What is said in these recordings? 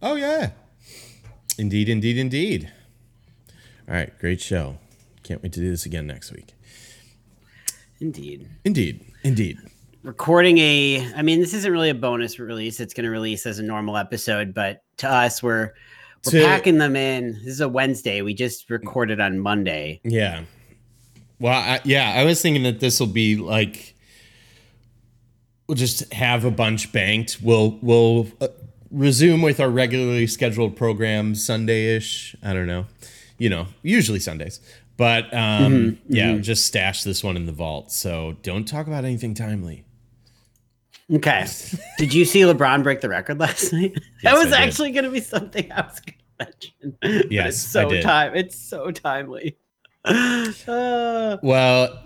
Oh yeah. Indeed, indeed, indeed. All right, great show. Can't wait to do this again next week. Indeed. Indeed. Indeed. Recording this isn't really a bonus release. It's going to release as a normal episode, but to us, we're packing them in. This is a Wednesday. We just recorded on Monday. Yeah. Well, I was thinking that this will be like, we'll just have a bunch banked. We'll resume with our regularly scheduled program Sunday-ish. I don't know. You know, usually Sundays, but just stash this one in the vault. So don't talk about anything timely. Okay. Did you see LeBron break the record last night? Yes, that was actually going to be something I was going to mention. Yes, it's so timely. Well,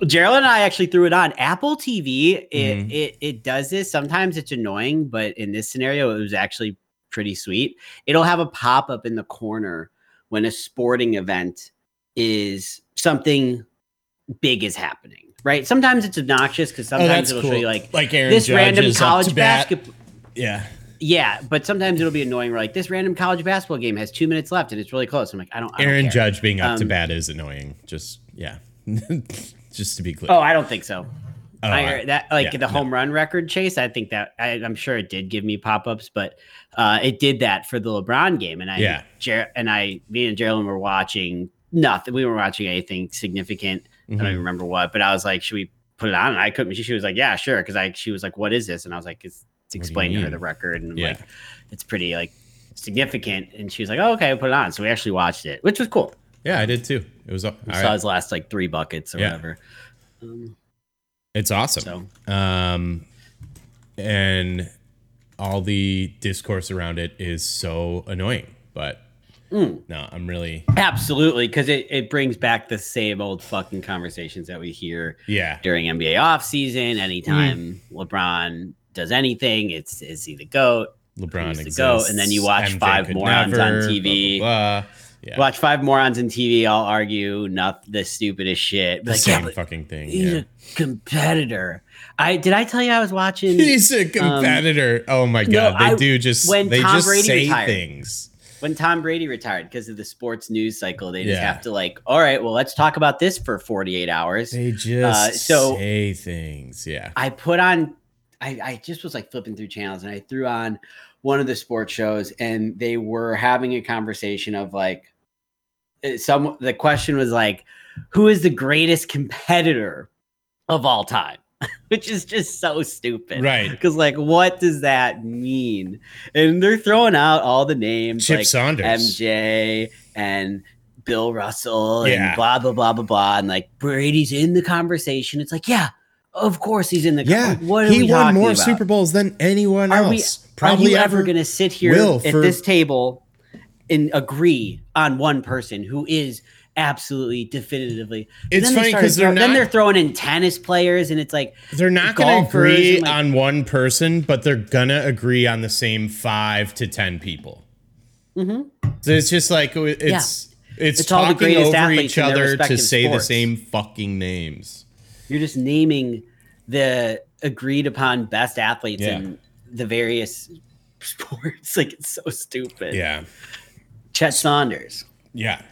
Gerald and I actually threw it on Apple TV. It does this. Sometimes it's annoying, but in this scenario, it was actually pretty sweet. It'll have a pop-up in the corner when a sporting event is something big is happening, right? Sometimes it's obnoxious because sometimes it'll show you like Aaron this Judge random college basketball. Yeah. Yeah. But sometimes it'll be annoying. We're like, this random college basketball game has 2 minutes left and it's really close. I'm like, I don't care. Judge being up to bat is annoying. Just, yeah. Just to be clear. Oh, I don't think so. Oh, home run record chase. I think that I'm sure it did give me pop-ups, but it did that for the LeBron game. And me and Geraldine were watching nothing. We weren't watching anything significant. Mm-hmm. I don't even remember what, but I was like, should we put it on? And I couldn't. She was like, yeah, sure. Cause she was like, what is this? And I was like, it's explained to her the record. And I'm like, it's pretty like significant. And she was like, oh, okay, I'll put it on. So we actually watched it, which was cool. Yeah, I did too. It was we saw his last like three buckets or whatever. It's awesome. So. And all the discourse around it is so annoying, but no, I'm really... Absolutely, because it brings back the same old fucking conversations that we hear during NBA offseason. Anytime LeBron does anything, is he the GOAT? LeBron exists. The GOAT. And then you watch MJ five morons on TV. Blah, blah, blah. Yeah. Watch five morons on TV. I'll argue not the stupidest shit. Like, same fucking thing. He's a competitor. Did I tell you I was watching? He's a competitor. Oh my god, they just say things. When Tom Brady retired because of the sports news cycle, they just have to like, all right, well, let's talk about this for 48 hours. They just say things. Yeah, I put on. I just was like flipping through channels and I threw on one of the sports shows and they were having a conversation of like the question was like, who is the greatest competitor of all time? Which is just so stupid. Right. Because like, what does that mean? And they're throwing out all the names. Chip Saunders. MJ and Bill Russell and blah, blah, blah, blah, blah. And like Brady's in the conversation. It's like, yeah. Of course he's in the what he won more about? Super Bowls than anyone else. Probably ever going to sit here at this table and agree on one person who is absolutely definitively. It's funny because they're throwing in tennis players and it's like they're not going to agree on one person, but they're going to agree on the same 5 to 10 people. Mm-hmm. So it's just like it's talking over each other to say the same fucking names. You're just naming the agreed upon best athletes in the various sports. Like, it's so stupid. Yeah. Chet Saunders. Yeah.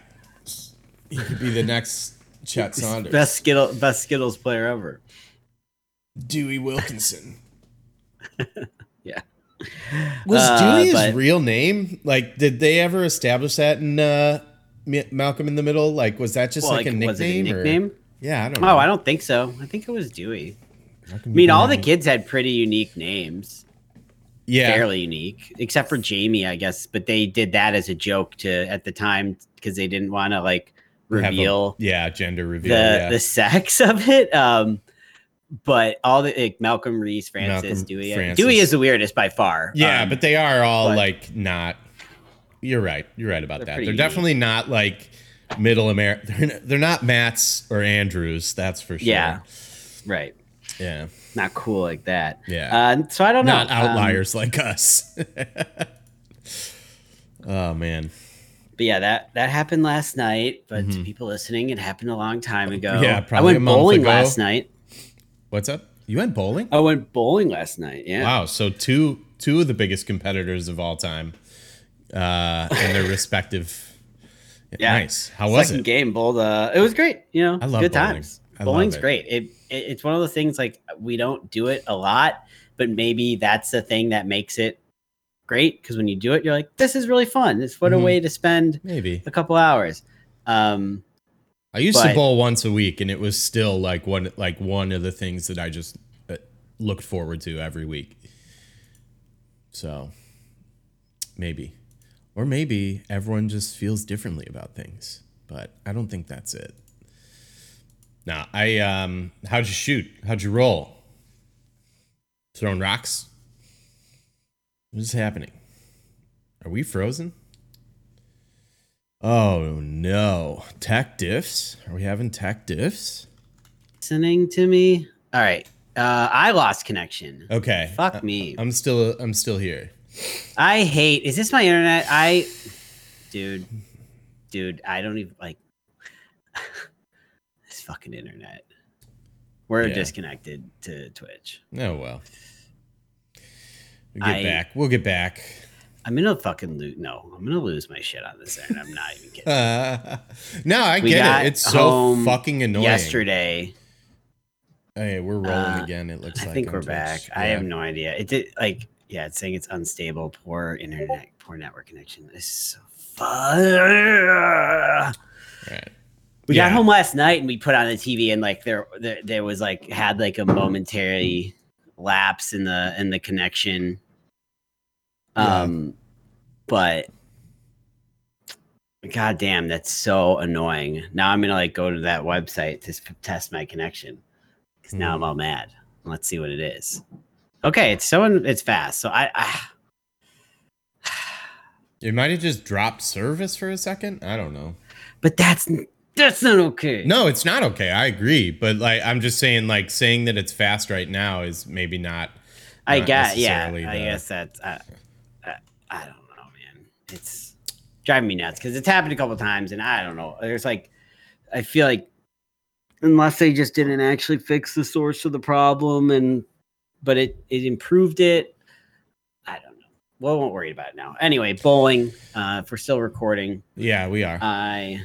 He could be the next Chet Saunders. Best Skittles player ever. Dewey Wilkinson. Yeah. Was Dewey his real name? Like, did they ever establish that in Malcolm in the Middle? Like, was that just like a nickname? Was it a nickname? Or? Yeah, I don't know. Oh, I don't think so. I think it was Dewey. I mean, all the kids had pretty unique names. yeah, fairly unique, except for Jamie, I guess. But they did that as a joke to at the time because they didn't want to like reveal, gender reveal, the sex of it. But all the like Malcolm Reese, Francis, Dewey. Dewey is the weirdest by far. Yeah, but they are all like not. You're right. You're right about that. They're definitely not like middle America. They're not Matt's or Andrews. That's for sure. Yeah. Right. Yeah. Not cool like that. Yeah. So I don't know. Not outliers like us. Oh man. But yeah, that happened last night. But to people listening, it happened a long time ago. Yeah, probably. I went bowling last night. What's up? You went bowling? I went bowling last night. Yeah. Wow. So two of the biggest competitors of all time, and their respective. Yeah. Nice. How was it? Second game bowled. It was great. You know, I love good bowling. Times. Bowling's great. It's one of the things like we don't do it a lot, but maybe that's the thing that makes it great. Because when you do it, you're like, this is really fun. It's what a way to spend maybe a couple hours. I used to bowl once a week, and it was still like one of the things that I just looked forward to every week. So maybe everyone just feels differently about things, but I don't think that's it. Now, how'd you shoot? How'd you roll? Throwing rocks? What's happening? Are we frozen? Oh no. Tech diffs? Are we having tech diffs? Listening to me? All right. I lost connection. Okay. Fuck me. I'm still here. I hate. Is this my internet? Dude, I don't even like this fucking internet. We're disconnected to Twitch. Oh well. We'll get back. I'm gonna fucking lose. No, I'm gonna lose my shit on this internet. I'm not even kidding. No, I get it. It's so fucking annoying. Yesterday. Hey, we're rolling again. It looks like I think we're back. Yeah. I have no idea. It did like. Yeah, it's saying it's unstable. Poor internet, poor network connection. This is so fun. Right. We got home last night and we put on the TV and like there was like had like a momentary lapse in the connection. But goddamn, that's so annoying. Now I'm gonna like go to that website to test my connection because now I'm all mad. Let's see what it is. Okay, it's fast. So it might have just dropped service for a second. I don't know. But that's not okay. No, it's not okay. I agree, but like I'm just saying, like saying that it's fast right now is maybe not. I guess I guess that's. I don't know, man. It's driving me nuts because it's happened a couple times, and I don't know. There's like, I feel like unless they just didn't actually fix the source of the problem and. But it improved it. I don't know. Well, I won't worry about it now. Anyway, bowling. If we're still recording. Yeah, we are. I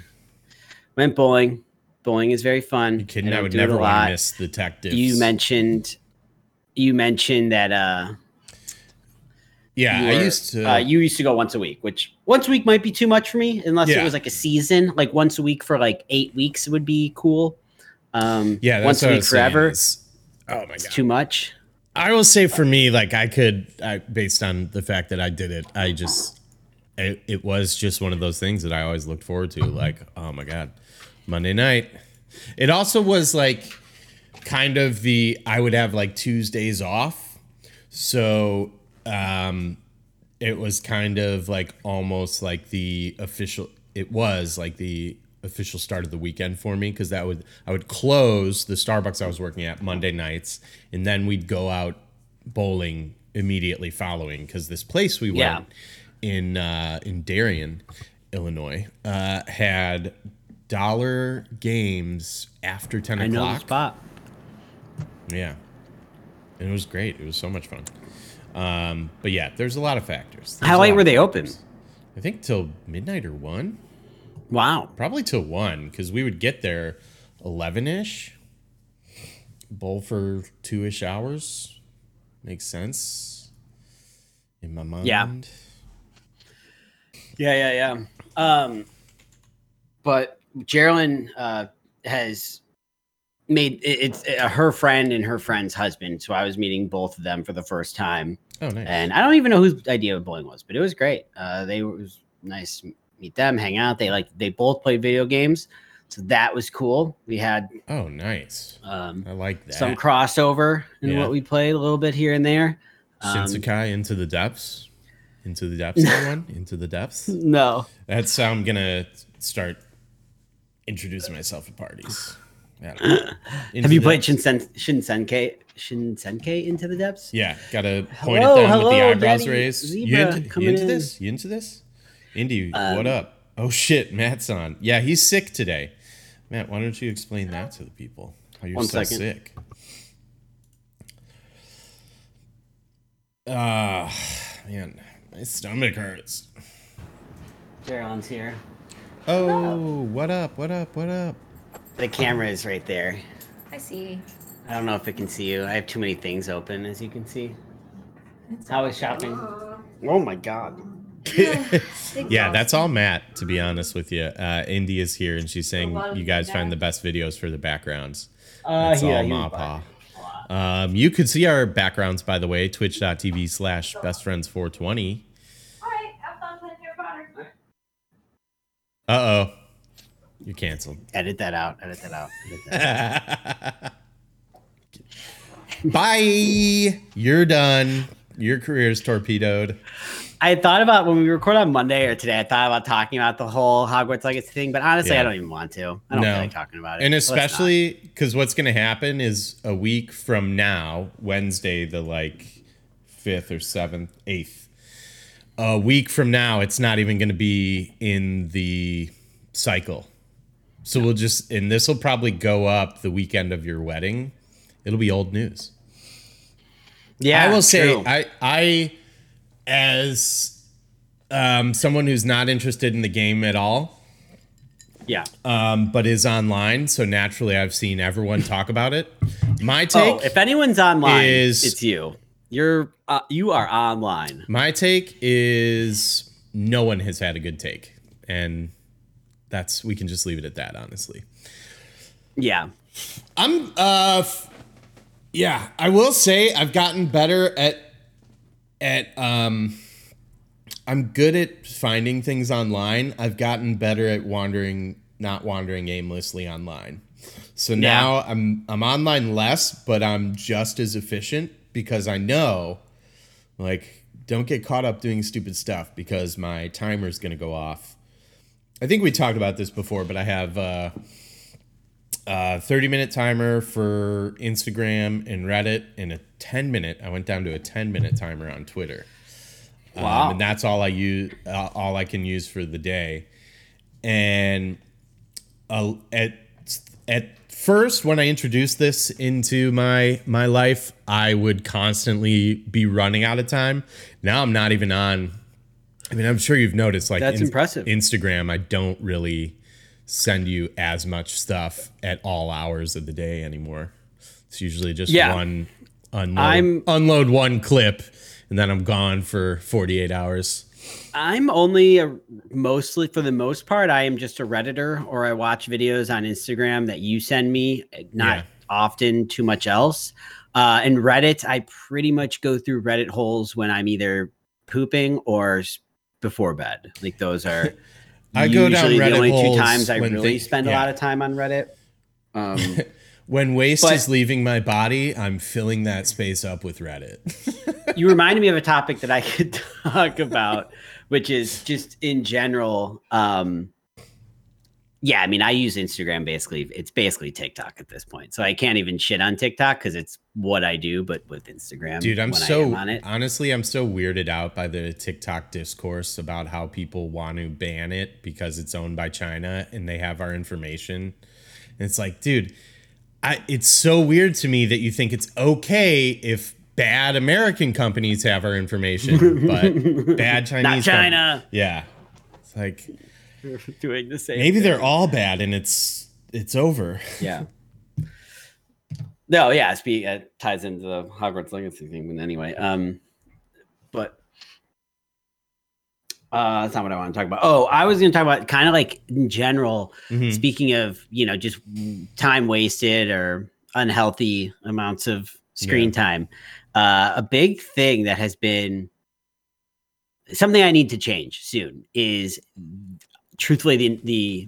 went bowling. Bowling is very fun. You're kidding? I would never want to miss the tech diffs. You mentioned that. Yeah, I used to. You used to go once a week, which once a week might be too much for me, unless it was like a season. Like once a week for like 8 weeks would be cool. Yeah, that's once a week forever. Oh my god, it's too much. I will say for me, like based on the fact that I did it, it was just one of those things that I always looked forward to. Like, oh my God, Monday night. It also was like kind of I would have like Tuesdays off. So it was kind of like almost like the official start of the weekend for me, because I would close the Starbucks I was working at Monday nights, and then we'd go out bowling immediately following, because this place we went in Darien, Illinois, had dollar games after 10 o'clock. I know the spot. Yeah, and it was great. It was so much fun. But yeah, there's a lot of factors. How late were they open? I think till midnight or 1. Wow. Probably till 1, because we would get there 11-ish, bowl for 2-ish hours. Makes sense in my mind. But Geraldine has made her friend and her friend's husband. So I was meeting both of them for the first time. Oh, nice. And I don't even know whose idea of bowling was, but it was great. They were, it was nice to meet them, hang out. They both played video games. So that was cool. We had I like that. Some crossover in what we played a little bit here and there. Shinsekai Into the Depths. Into the Depths, everyone? Into the Depths? No. That's how I'm going to start introducing myself at parties. Have you played Shinsekai Into the Depths? Yeah, got to point at them with the eyebrows raised. You into this? You into this? Indy, what up? Oh, shit, Matt's on. Yeah, he's sick today. Matt, why don't you explain that to the people? How you're so sick. Man, my stomach hurts. Jaron's here. Oh, what up, what up, what up? The camera is right there. I see. I don't know if it can see you. I have too many things open, as you can see. It's always shopping. Oh, my God. Yeah, that's all Matt, to be honest with you. Indy is here and she's saying you guys find the best videos for the backgrounds. That's all Mapa. You could see our backgrounds, by the way, twitch.tv/bestfriends420. All right, have fun playing Harry Potter. Uh-oh. You're canceled. Edit that out. Bye. You're done. Your career's torpedoed. I thought about when we record on Monday or today, I thought about talking about the whole Hogwarts Legacy thing, but honestly, I don't even want to. I don't feel like talking about it. And especially because what's going to happen is a week from now, Wednesday, the 5th or 7th, 8th, a week from now, it's not even going to be in the cycle. So we'll just, and this will probably go up the weekend of your wedding. It'll be old news. Yeah, I will say I, as someone who's not interested in the game at all, but is online, so naturally I've seen everyone talk about it. My take, if anyone's online, is it's you. You are online. My take is no one has had a good take, and that's we can just leave it at that. Honestly, yeah, I'm I will say I've gotten better at I'm good at finding things online. I've gotten better at not wandering aimlessly online. So now I'm online less, but I'm just as efficient because I know, don't get caught up doing stupid stuff because my timer's going to go off. I think we talked about this before, but I have 30-minute timer for Instagram and Reddit, and I went down to a 10-minute timer on Twitter. Wow. And that's all I use, all I can use for the day. And at first, when I introduced this into my life, I would constantly be running out of time. Now I'm not even on. I mean, I'm sure you've noticed, that's impressive. Instagram, I don't really send you as much stuff at all hours of the day anymore. It's usually just one unload one clip and then I'm gone for 48 hours. I'm only mostly for the most part, I am just a Redditor, or I watch videos on Instagram that you send me, not often too much else. And Reddit, I pretty much go through Reddit holes when I'm either pooping or before bed. Those are I go down Reddit the only holes two times I really spend a lot of time on Reddit. When waste is leaving my body, I'm filling that space up with Reddit. You reminded me of a topic that I could talk about, which is just in general. I mean, I use Instagram basically. It's basically TikTok at this point. So I can't even shit on TikTok because it's what I do, but with Instagram. Dude, I'm so weirded out by the TikTok discourse about how people want to ban it because it's owned by China and they have our information. And it's dude, it's so weird to me that you think it's okay if bad American companies have our information, but bad Chinese. Not China. Yeah. It's doing the same maybe thing. They're all bad and it's over. It ties into the Hogwarts Legacy thing anyway, but That's not what I want to talk about. Oh, I was going to talk about kind of like in general, speaking of, you know, just time wasted or unhealthy amounts of screen time. A big thing that has been something I need to change soon is truthfully the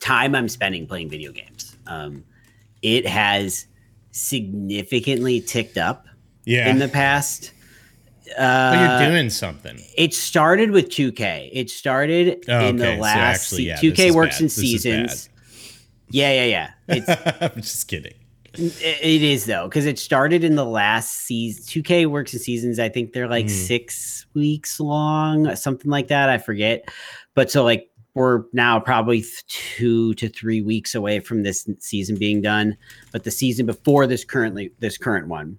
time I'm spending playing video games. It has significantly ticked up in the past. But you're doing something. It started with 2K. It started in the last... So actually, 2K works in seasons. Yeah. It's, I'm just kidding. It is, though, because it started in the last season. 2K works in seasons. I think they're like 6 weeks long, something like that. I forget. But so like we're now probably 2 to 3 weeks away from this season being done. But the season before this current one,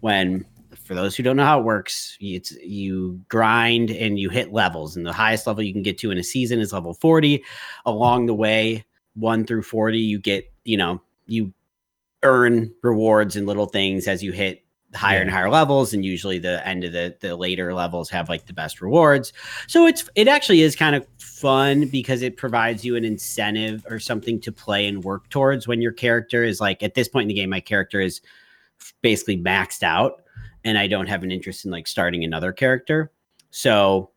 when... For those who don't know how it works, it's you grind and you hit levels, and the highest level you can get to in a season is level 40. Along the way, 1 through 40, you get, you know, you earn rewards and little things as you hit higher and higher levels, and usually the end of the later levels have like the best rewards. So it actually is kind of fun because it provides you an incentive or something to play and work towards when your character is like, at this point in the game, my character is basically maxed out. And I don't have an interest in like starting another character. So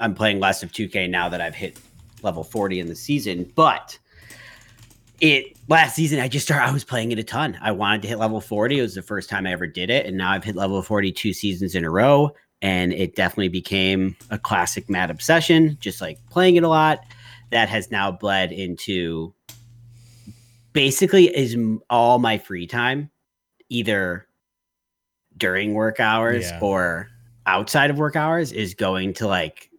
I'm playing less of 2K now that I've hit level 40 in the season. But last season, I was playing it a ton. I wanted to hit level 40. It was the first time I ever did it. And now I've hit level 40 two seasons in a row. And it definitely became a classic Matt obsession, just like playing it a lot. That has now bled into basically is all my free time, either during work hours or outside of work hours, is going to like,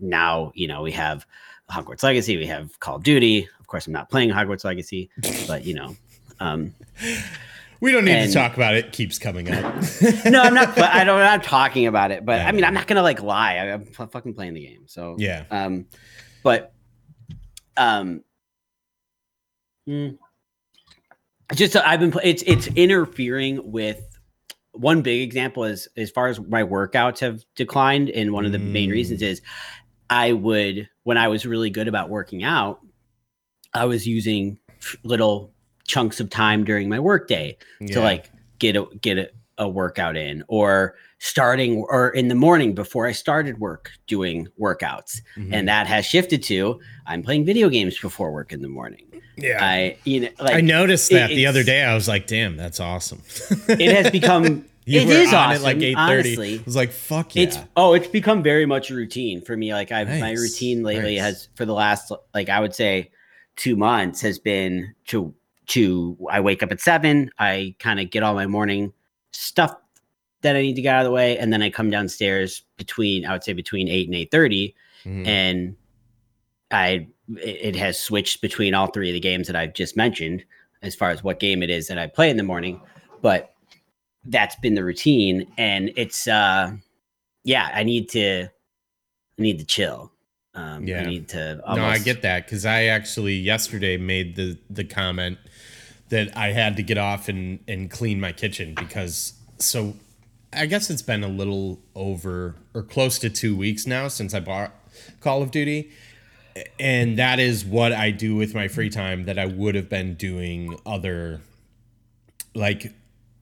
now, you know, we have Hogwarts Legacy, we have Call of Duty. Of course, I'm not playing Hogwarts Legacy, but you know, we don't need to talk about it. It keeps coming up. No, I'm not. I'm talking about it, but I mean, I'm not gonna like lie. I'm fucking playing the game. So it's interfering with. One big example is as far as my workouts have declined. And one of the main reasons is when I was really good about working out, I was using little chunks of time during my workday to like get a workout in, or starting, or in the morning before I started work doing workouts. And that has shifted to I'm playing video games before work in the morning. Yeah, I noticed that the other day. I was like, "Damn, that's awesome." It has become. It is awesome. At like 8:30. I was like, "Fuck yeah!" It's become very much a routine for me. Like, my routine lately has, for the last, like I would say, 2 months, has been to I wake up at 7. I kind of get all my morning stuff that I need to get out of the way, and then I come downstairs between 8 and 8:30, and it has switched between all three of the games that I've just mentioned as far as what game it is that I play in the morning, but that's been the routine. And it's, I need to chill. I need to. No, I get that. 'Cause I actually yesterday made the comment that I had to get off and clean my kitchen because I guess it's been a little over or close to 2 weeks now since I bought Call of Duty. And that is what I do with my free time that I would have been doing other, like,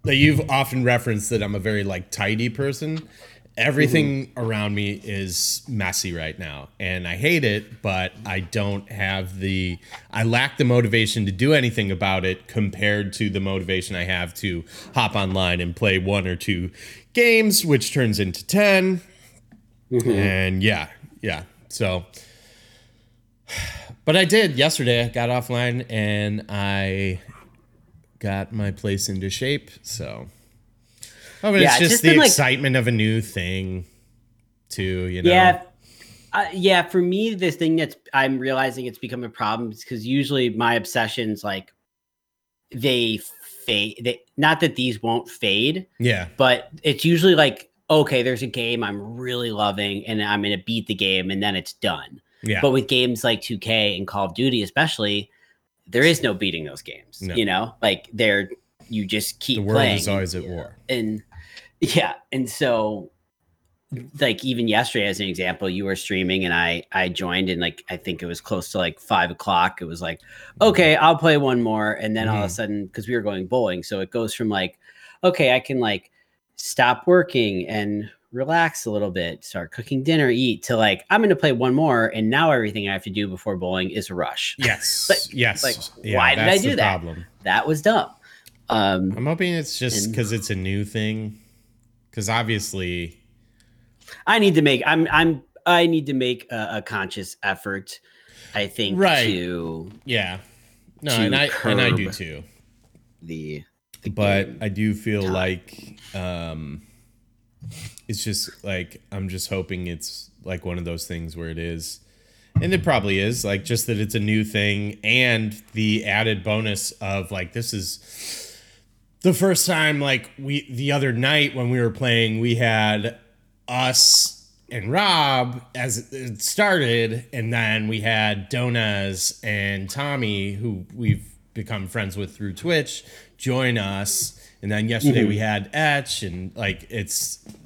that you've often referenced that I'm a very like tidy person. Everything around me is messy right now, and I hate it, but I lack the motivation to do anything about it compared to the motivation I have to hop online and play 1 or 2 games, which turns into 10. And yeah. So... But I did yesterday. I got offline and I got my place into shape. So, but it's just the excitement of a new thing, too. You know. For me, this thing that's I'm realizing it's become a problem is because usually my obsessions, like, they fade. Not that these won't fade. Yeah. But it's usually like, okay, there's a game I'm really loving, and I'm gonna beat the game, and then it's done. Yeah. But with games like 2K and Call of Duty, especially, there is no beating those games. No. You know, like you just keep playing. The world is always at war. And so like even yesterday as an example, you were streaming and I joined, and like I think it was close to like 5 o'clock. It was like, okay, I'll play one more, and then all of a sudden, because we were going bowling, so it goes from like, okay, I can like stop working and relax a little bit, start cooking dinner, eat, to like I'm going to play one more, and now everything I have to do before bowling is a rush. Yes, but, yes. Like, yeah, why did I do that? Problem. That was dumb. I'm hoping it's just because it's a new thing. Because obviously, I need to make I need to make a conscious effort, I think, to I do too. But I do feel like it's just like I'm just hoping it's like one of those things where it is, and it probably is, like just that it's a new thing and the added bonus of like this is the first time, like the other night when we were playing, we had us and Rob as it started, and then we had Donas and Tommy, who we've become friends with through Twitch, join us, and then yesterday we had Etch, and like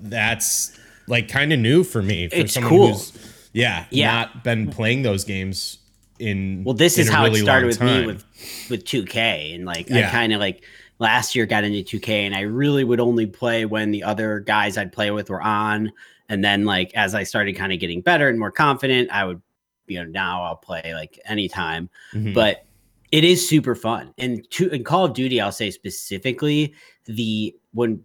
that's like kind of new for me. For it's someone cool. Who's not been playing those games in well. This in is a how really it started with time. Me with 2K, and like I kind of like. Last year got into 2K and I really would only play when the other guys I'd play with were on. And then like, as I started kind of getting better and more confident, I would, now I'll play like anytime, but it is super fun. And in Call of Duty, I'll say specifically when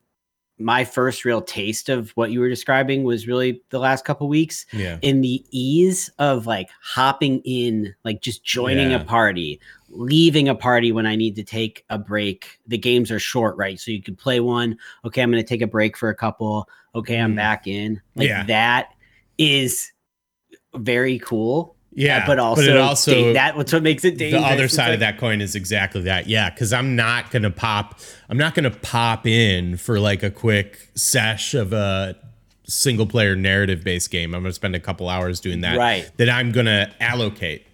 my first real taste of what you were describing was really the last couple weeks in the ease of like hopping in, like just joining a party, leaving a party when I need to take a break. The games are short, right? So you could play one. Okay, I'm going to take a break for a couple. Okay, I'm back in. Like that is very cool. Yeah, but also that's what makes it dangerous. The other side of that coin is exactly that. Yeah, because I'm not gonna pop in for like a quick sesh of a single player narrative based game. I'm gonna spend a couple hours doing that. Right. That I'm gonna allocate.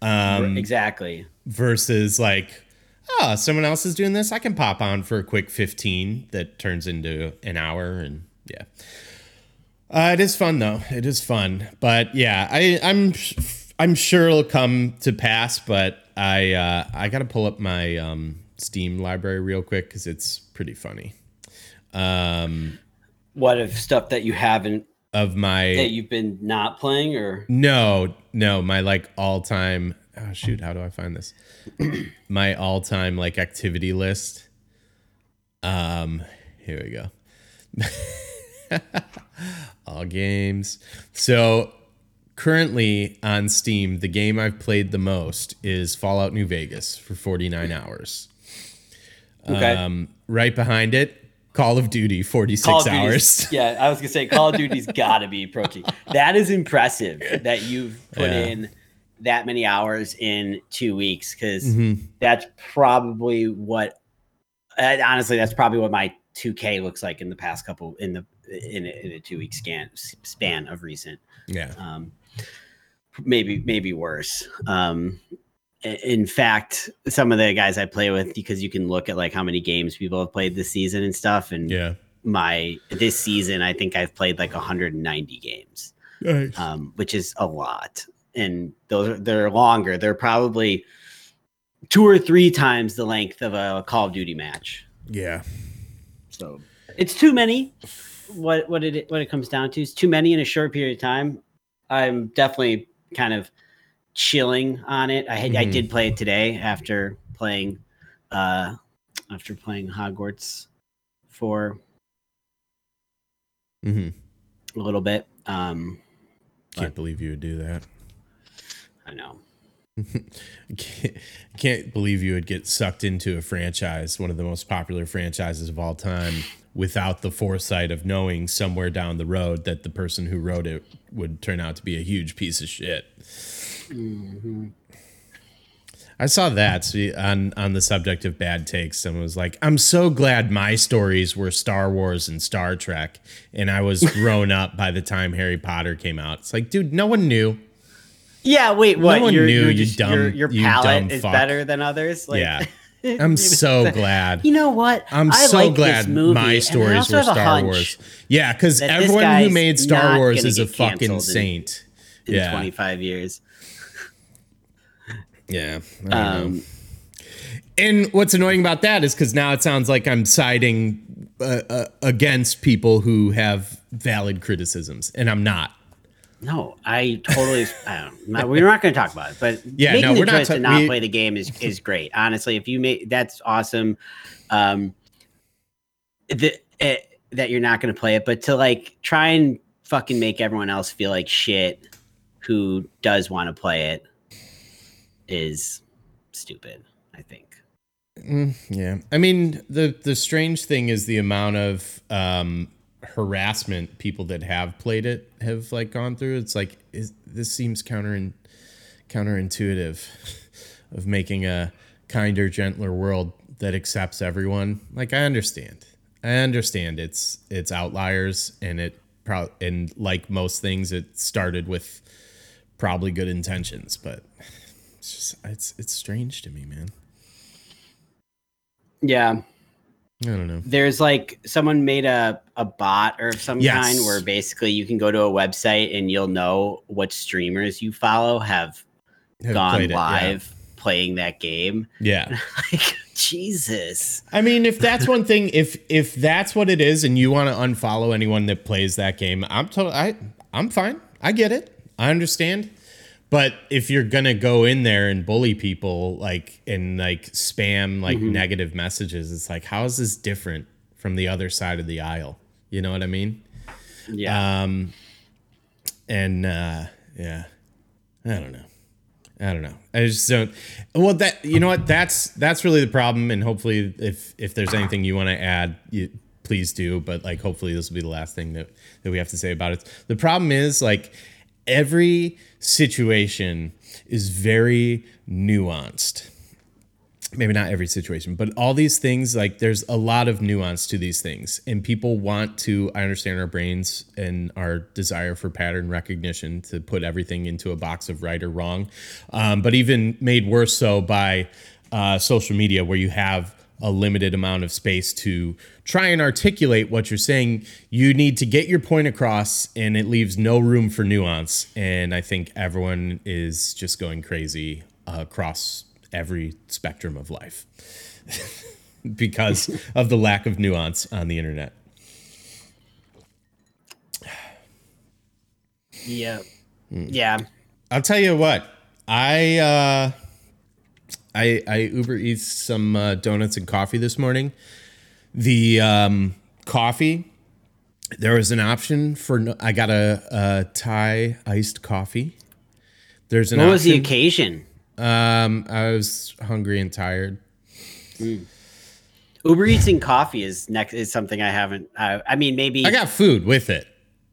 Exactly. Versus like, oh, someone else is doing this. I can pop on for a quick 15 that turns into an hour, and yeah. It is fun, though. It is fun. But yeah, I'm sure it'll come to pass. But I got to pull up my Steam library real quick because it's pretty funny. What of stuff that you haven't that you've been not playing or no, my like all time. Oh, shoot. How do I find this? My all time like activity list. Here we go. All games. So currently on Steam, the game I've played the most is Fallout New Vegas for 49 hours. Okay. Right behind it, Call of Duty, 46 hours. Yeah, I was going to say Call of Duty's got to be approaching. That is impressive that you've put in that many hours in 2 weeks, because that's probably what, honestly, that's probably what my 2K looks like in the past couple, in a 2 week span of recent, maybe worse. In fact, some of the guys I play with, because you can look at like how many games people have played this season and stuff. And this season, I think I've played like 190 games, which is a lot. And they're longer. They're probably 2 or 3 times the length of a Call of Duty match. Yeah. So it's too many. What it comes down to is too many in a short period of time. I'm definitely kind of chilling on it. I did play it today after playing Hogwarts for a little bit. Can't believe you would do that. I know. I can't believe you would get sucked into a franchise, one of the most popular franchises of all time, without the foresight of knowing somewhere down the road that the person who wrote it would turn out to be a huge piece of shit. I saw that on the subject of bad takes. Someone was like, I'm so glad my stories were Star Wars and Star Trek, and I was grown up by the time Harry Potter came out. It's like, dude, no one knew. Yeah, wait, what? No one knew, you dumb fuck. Your palate is better than others? Like, I'm so glad. You know what? I'm so glad my stories were Star Wars. Yeah, because everyone who made Star Wars is a fucking saint. In 25 years. Yeah. I don't know. And what's annoying about that is because now it sounds like I'm siding against people who have valid criticisms, and I'm not. No, I totally. We're not going to talk about it, but yeah, making the choice to not play the game is great. Honestly, if you make that's awesome. That you're not going to play it, but to like try and fucking make everyone else feel like shit who does want to play it is stupid, I think. Yeah, I mean the strange thing is the amount of harassment people that have played it have like gone through. It's like this seems counterintuitive of making a kinder, gentler world that accepts everyone. Like I understand it's outliers, and and like most things, it started with probably good intentions, but it's just it's strange to me, man. Yeah. I don't know. There's like someone made a bot or of some kind where basically you can go to a website and you'll know what streamers you follow have gone live playing that game. Yeah. Like, Jesus. I mean, if that's one thing, if that's what it is and you want to unfollow anyone that plays that game, I'm fine. I get it. I understand. But if you're going to go in there and bully people and spam negative messages, it's like, how is this different from the other side of the aisle? You know what I mean? Yeah. I don't know. I just don't. Well, you know what? That's really the problem. And hopefully if there's anything you want to add, please do. But like, hopefully this will be the last thing that we have to say about it. The problem is like, every situation is very nuanced. Maybe not every situation, but all these things, like there's a lot of nuance to these things. And people want to, I understand our brains and our desire for pattern recognition to put everything into a box of right or wrong. But even made worse so by social media, where you have a limited amount of space to try and articulate what you're saying. You need to get your point across, and it leaves no room for nuance. And I think everyone is just going crazy across every spectrum of life because of the lack of nuance on the internet. Yeah. Yeah. I'll tell you what, I Uber Eats some donuts and coffee this morning. The coffee, there was an option for. I got a Thai iced coffee. There's an. What option. Was the occasion? I was hungry and tired. Mm. Uber Eats and coffee is something I haven't. I mean, maybe I got food with it.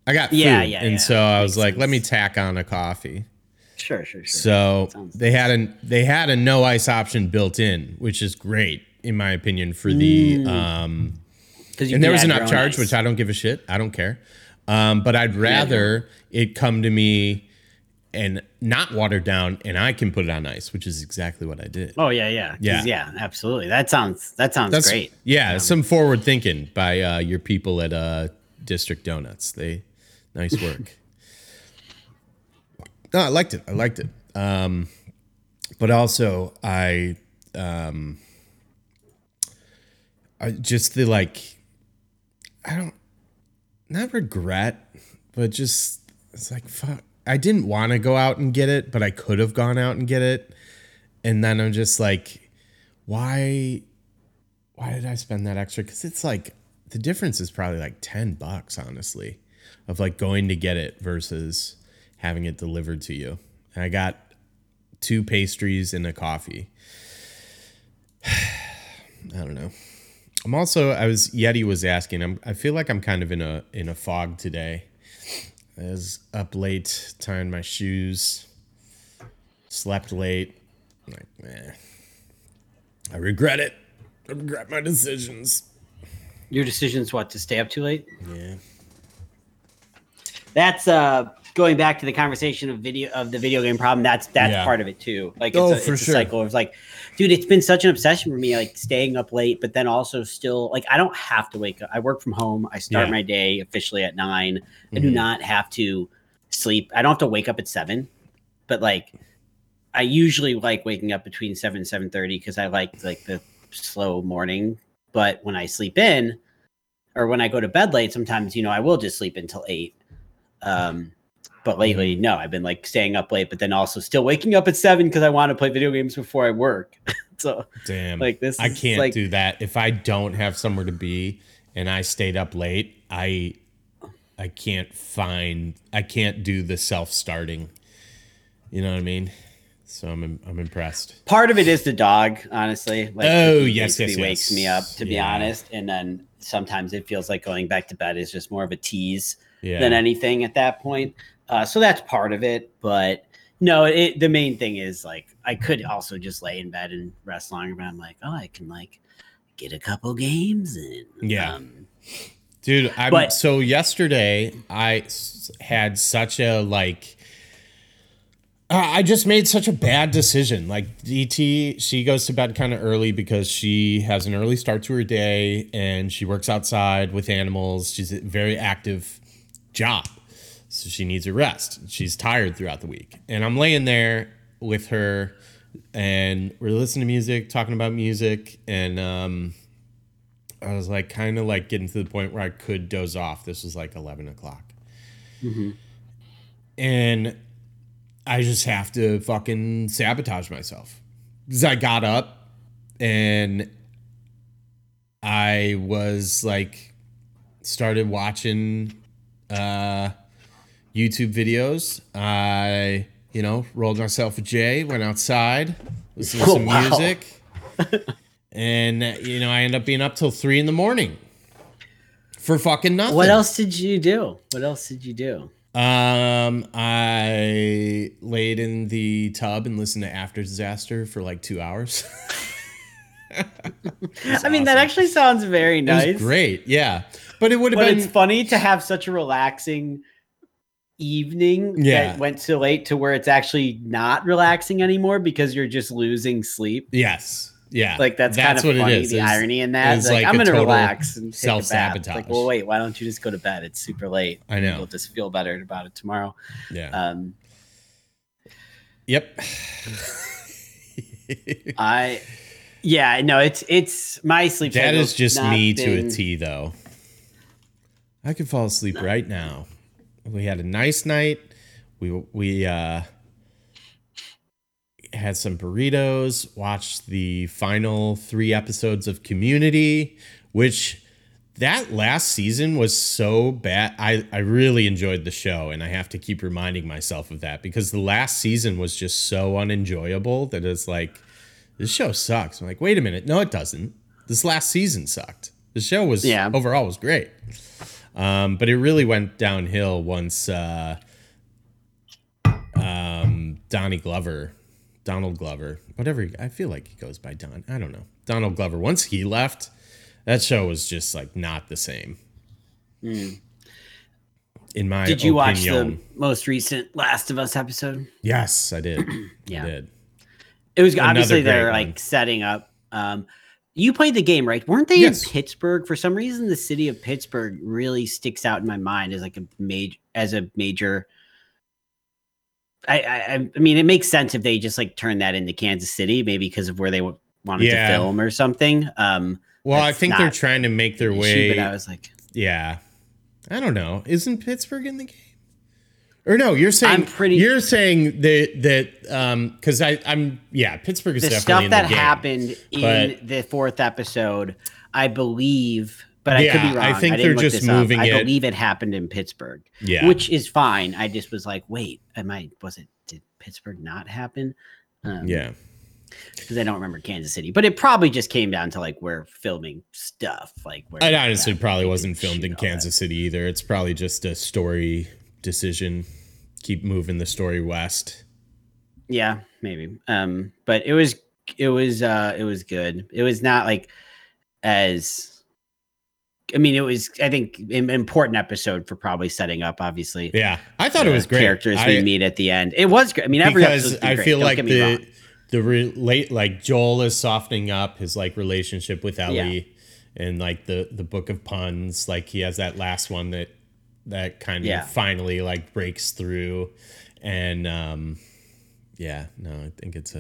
I got food, and so I was like, let me tack on a coffee. Sure. So they had a no ice option built in, which is great in my opinion for the and there was an upcharge, which I don't give a shit. I don't care. But I'd rather it come to me and not watered down, and I can put it on ice, which is exactly what I did. Oh yeah, absolutely. That's great. Yeah, some forward thinking by your people at District Donuts. Nice work. No, I liked it. But also I just the not regret, but just it's like, fuck, I didn't want to go out and get it, but I could have gone out and get it. And then I'm just like, why did I spend that extra? Cause it's like, the difference is probably like $10, honestly, of like going to get it versus having it delivered to you. And I got two pastries and a coffee. I don't know. I'm also, Yeti was asking, I feel like I'm kind of in a fog today. I was up late, tying my shoes, slept late. I'm like, man, I regret it. I regret my decisions. Your decision's what, to stay up too late? Yeah. That's going back to the conversation of the video game problem, that's part of it too. Like it's a cycle of like, dude, it's been such an obsession for me, like staying up late, but then also still like, I don't have to wake up. I work from home. I start my day officially at 9. Mm-hmm. I do not have to sleep. I don't have to wake up at 7, but like I usually like waking up between 7 and 7:30 because I like the slow morning. But when I sleep in or when I go to bed late, sometimes, you know, I will just sleep until 8. But lately, no, I've been like staying up late, but then also still waking up at 7 because I want to play video games before I work. So damn, like this, I can't do that. If I don't have somewhere to be and I stayed up late, I can't do the self-starting. You know what I mean? So I'm impressed. Part of it is the dog, honestly. Like, he wakes me up, to be honest. And then sometimes it feels like going back to bed is just more of a tease than anything at that point. So that's part of it. But no, the main thing is like I could also just lay in bed and rest longer, but I'm like, oh, I can like get a couple games in. Yeah, dude. So yesterday I had such a like. I just made such a bad decision. Like DT, she goes to bed kind of early because she has an early start to her day and she works outside with animals. She's a very active job, so she needs a rest. She's tired throughout the week. And I'm laying there with her and we're listening to music, talking about music. And I was like kind of like getting to the point where I could doze off. This was like 11 o'clock. Mm-hmm. And I just have to fucking sabotage myself. Because I got up and I was like, started watching YouTube videos. I, rolled myself a J, went outside, listened to some music. And, I ended up being up till 3 in the morning for fucking nothing. What else did you do? I laid in the tub and listened to After Disaster for like 2 hours. I mean, that actually sounds very nice. It was great. Yeah. But it would have been. It's funny to have such a relaxing evening that went so late to where it's actually not relaxing anymore because you're just losing sleep. Yes. Yeah. Like that's kind of funny. The irony in that is like I'm going to relax and self-sabotage. Like, well, wait, why don't you just go to bed? It's super late. I know. You'll just feel better about it tomorrow. Yeah. Yep. It's my sleep. That is just me to a T though. I could fall asleep right now. We had a nice night. We had some burritos, watched the final 3 episodes of Community, which that last season was so bad. I really enjoyed the show, and I have to keep reminding myself of that because the last season was just so unenjoyable that it's like, this show sucks. I'm like, wait a minute. No, it doesn't. This last season sucked. The show was overall was great. But it really went downhill once Donald Glover, whatever. I feel like he goes by Don. I don't know. Donald Glover. Once he left, that show was just like not the same. Mm. In my opinion. Did you watch the most recent Last of Us episode? Yes, I did. It was obviously they're like setting up. You played the game, right? Weren't they in Pittsburgh? For some reason, the city of Pittsburgh really sticks out in my mind as like a major. I mean, it makes sense if they just like turn that into Kansas City, maybe because of where they wanted to film or something. Well, I think they're trying to make their way. But I was like, I don't know. Isn't Pittsburgh in the game? Or no, you're saying that because Pittsburgh is definitely in the game. The stuff that happened in the 4th episode, I believe. But I could be wrong. I think they're just moving it. I believe it happened in Pittsburgh, which is fine. I just was like, wait, did Pittsburgh not happen? Because I don't remember Kansas City, but it probably just came down to like we're filming stuff. Like, it honestly probably wasn't filmed in Kansas City either. It's probably just a story decision. Keep moving the story west. Yeah, maybe. But it was good. It was not like as I mean, it was, I think, an important episode for probably setting up, obviously. Yeah, I thought it was great. Characters we meet at the end. It was great. I mean, every episode. I feel like Joel is softening up his like relationship with Ellie, and like the book of puns. Like he has that last one that kind of finally like breaks through, and I think it's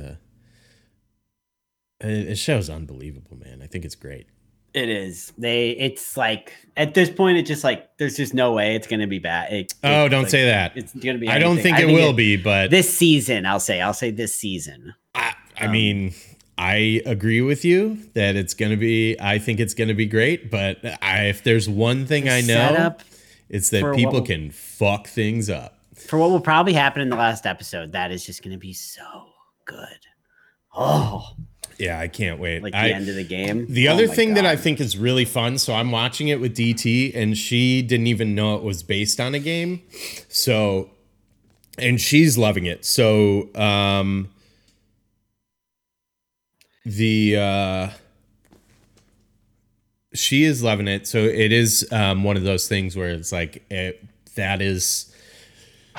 it show's unbelievable, man. I think it's great. It is. It's like at this point, it's just like there's just no way it's gonna be bad. Don't say that. It's gonna be. I don't think it will be, but this season, I'll say this season. I mean, I agree with you that it's gonna be. I think it's gonna be great, but if there's one thing I know, it's that people can fuck things up. For what will probably happen in the last episode, that is just gonna be so good. Oh. Yeah, I can't wait. Like the end of the game. The other thing that I think is really fun, so I'm watching it with DT, and she didn't even know it was based on a game. So, and she's loving it. So, she is loving it. So it is one of those things where it's like, that is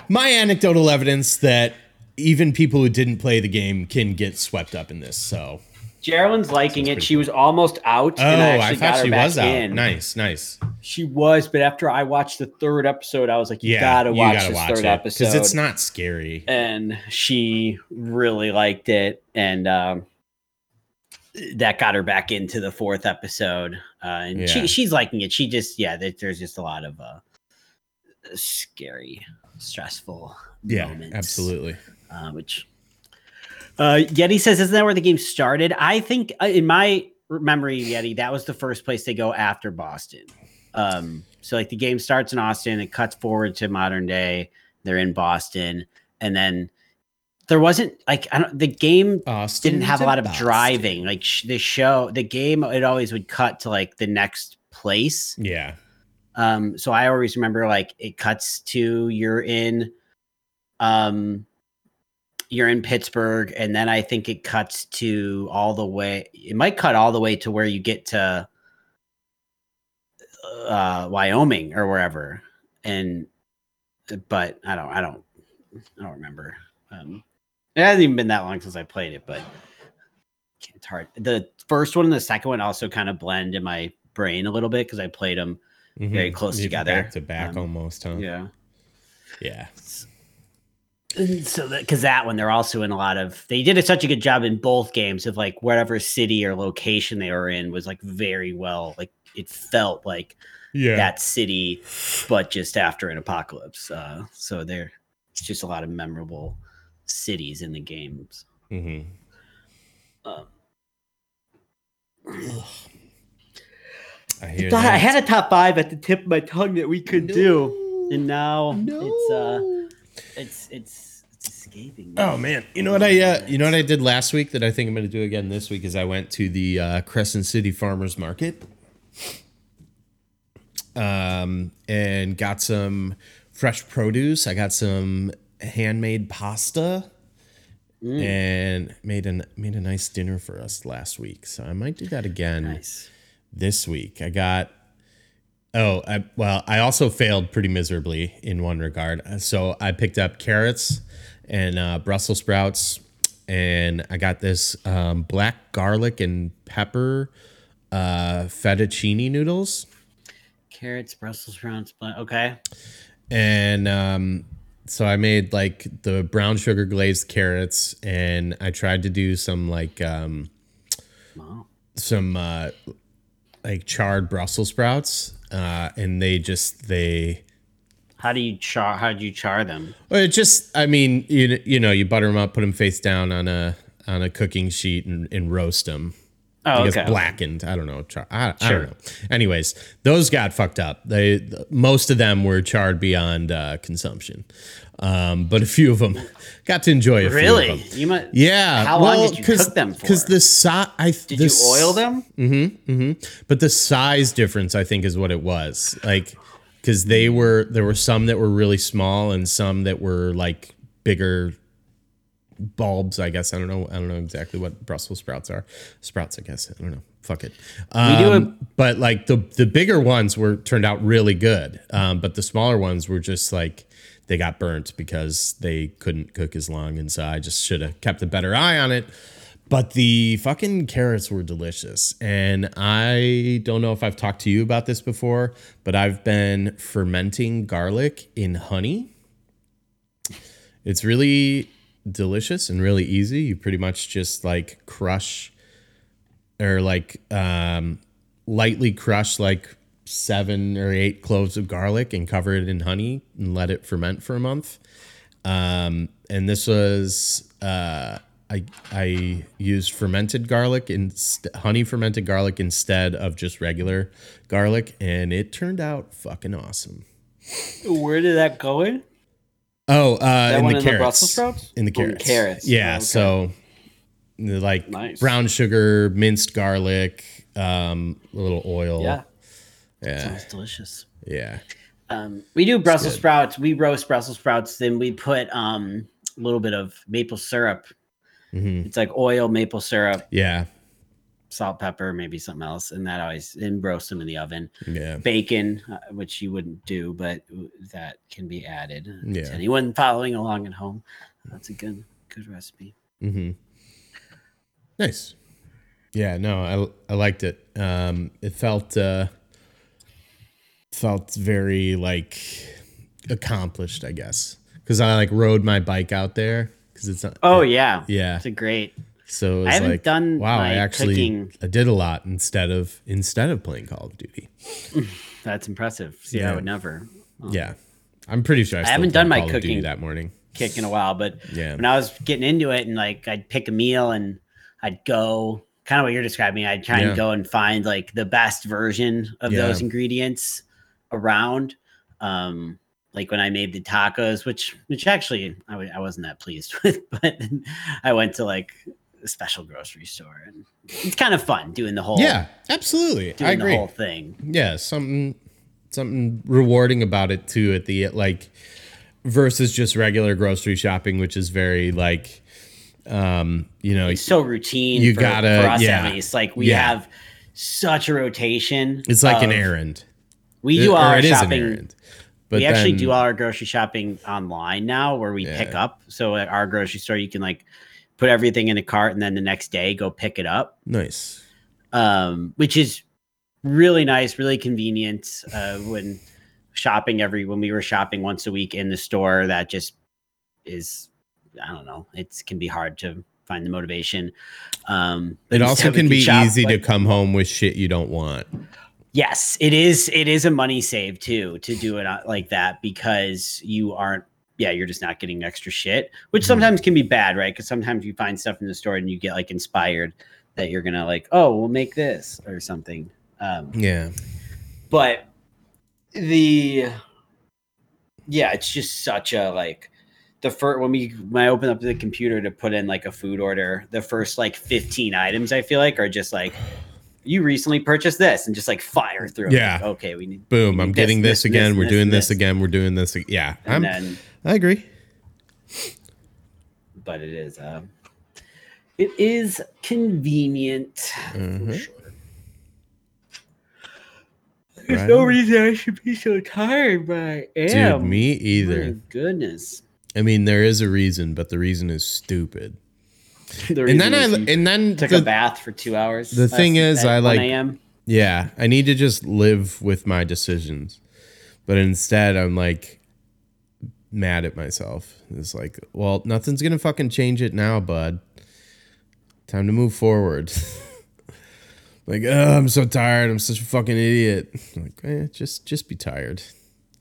my anecdotal evidence that even people who didn't play the game can get swept up in this. So Geraldine's liking it. She was almost out. Oh, and I thought she was out. Nice. She was, but after I watched the third episode, I was like, you gotta watch this third episode. Because it's not scary. And she really liked it. And that got her back into the fourth episode. She's liking it. She just, there's just a lot of scary, stressful moments. Yeah, absolutely. Which Yeti says, isn't that where the game started? I think in my memory, Yeti, that was the first place they go after Boston. So like the game starts in Austin, it cuts forward to modern day. They're in Boston. And then there wasn't the game Austin didn't have a lot of Boston. Driving. Like the game, it always would cut to like the next place. Yeah. So I always remember like it cuts to you're in Pittsburgh, and then I think it cuts to all the way. It might cut all the way to where you get to Wyoming or wherever. But I don't remember. It hasn't even been that long since I played it, but it's hard. The first one and the second one also kind of blend in my brain a little bit because I played them very close together, back to back almost, huh? Yeah. So that one, they're also in a lot of, they did such a good job in both games of like whatever city or location they were in was like very well, like it felt like that city, but just after an apocalypse. So it's just a lot of memorable cities in the games. Mm-hmm. I had a top five at the tip of my tongue that we could do, and now it's escaping. Oh man, you know what I did last week that I think I'm going to do again this week is I went to the Crescent City Farmers Market, and got some fresh produce. I got some handmade pasta. And made a nice dinner for us last week. So I might do that again. Nice. This week I got I also failed pretty miserably in one regard. So I picked up carrots and Brussels sprouts, and I got this black garlic and pepper fettuccine noodles. Carrots, Brussels sprouts, okay. And so I made like the brown sugar glazed carrots, and I tried to do some like like charred Brussels sprouts, and they. How do you char them? It just, I mean, you butter them up, put them face down on a cooking sheet, and roast them. Oh, okay. Blackened. I don't know. I don't know. Anyways, those got fucked up. Most of them were charred beyond consumption, but a few of them got to enjoy. Really? You might. Yeah. How long did you cook them for? Because the size. Did you oil them? Mm-hmm. Mm-hmm. But the size difference, I think, is what it was. Like, because there were some that were really small and some that were like bigger. Bulbs, I guess. I don't know exactly what Brussels sprouts are. Sprouts, I guess. I don't know. fuck it. But like the bigger ones were turned out really good. But the smaller ones were just like, they got burnt because they couldn't cook as long. And so I just should have kept a better eye on it. But the fucking carrots were delicious. And I don't know if I've talked to you about this before, but I've been fermenting garlic in honey. It's really delicious and really easy. You pretty much just like crush or like lightly crush like 7 or 8 cloves of garlic and cover it in honey and let it ferment for a month. And this was... I used fermented garlic and honey fermented garlic instead of just regular garlic, and it turned out fucking awesome. Where did that go in? Oh, in the carrots. In the Brussels sprouts? In the carrots. Yeah, oh, okay. So like nice. Brown sugar, minced garlic, a little oil. Yeah. Sounds delicious. Yeah. We do Brussels sprouts. We roast Brussels sprouts, then we put a little bit of maple syrup. Mm-hmm. It's like oil, maple syrup, salt, pepper, maybe something else, and that always and roast them in the oven. Bacon, which you wouldn't do, but that can be added. To anyone following along at home, that's a good recipe. Mm-hmm. Nice. Yeah, no, I liked it. It felt very like accomplished, I guess, because I like rode my bike out there. It's not, it's a great. So I haven't done. Wow, I actually cooking. I did a lot instead of playing Call of Duty. That's impressive. See, I would never. Yeah, I'm pretty sure I haven't done my Call cooking that morning kick in a while. But when I was getting into it, and like I'd pick a meal and I'd go kind of what you're describing. I'd try and go and find like the best version of those ingredients around. Like when I made the tacos, which actually I wasn't that pleased with, but I went to like a special grocery store, and it's kind of fun doing the whole absolutely doing I agree. The whole thing. Yeah, something rewarding about it too at the like versus just regular grocery shopping, which is very like you know, it's so routine. You gotta for us at least. Like we have such a rotation. It's like an errand. We do all our shopping. But we actually do all our grocery shopping online now where we pick up. So at our grocery store, you can like put everything in a cart and then the next day go pick it up. Nice. Which is really nice, really convenient. When we were shopping once a week in the store, that just is, I don't know, it can be hard to find the motivation. It also can be easy to come home with shit you don't want. Yes, it is. It is a money save too to do it like that because you aren't. Yeah, you're just not getting extra shit, which sometimes can be bad, right? Because sometimes you find stuff in the store and you get like inspired that you're gonna like, oh, we'll make this or something. But it's just such a like the first when I open up the computer to put in like a food order, the first like 15 items I feel like are just like. You recently purchased this and just like fire through it. Yeah. Like, okay. We need. Boom. I'm getting this again. We're doing this again. We're doing this. Yeah. I agree. But it is convenient. For sure. There's no reason I should be so tired, but I am. Dude, me either. My goodness. I mean, there is a reason, but the reason is stupid. And then took a bath for 2 hours. The thing is, I like. I need to just live with my decisions, but instead I'm like mad at myself. It's like, well, nothing's gonna fucking change it now, bud. Time to move forward. Like, oh, I'm so tired. I'm such a fucking idiot. I'm like, just be tired.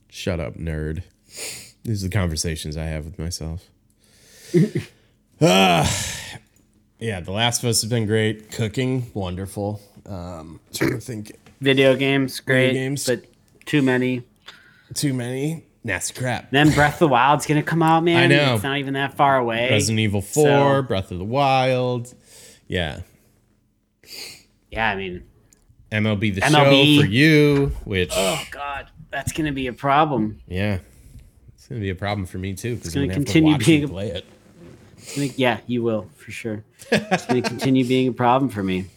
Shut up, nerd. These are the conversations I have with myself. The Last of Us has been great. Cooking, wonderful. Trying to think. Video games, great. Video games. But too many. Nasty crap. Then Breath of the Wild's gonna come out, man. I know. It's not even that far away. Resident Evil 4, Breath of the Wild. Yeah. Yeah, I mean. MLB the Show for you, which. Oh God, that's gonna be a problem. Yeah, it's gonna be a problem for me too. It's gonna continue being a play it. Yeah, you will for sure. It's going to continue being a problem for me.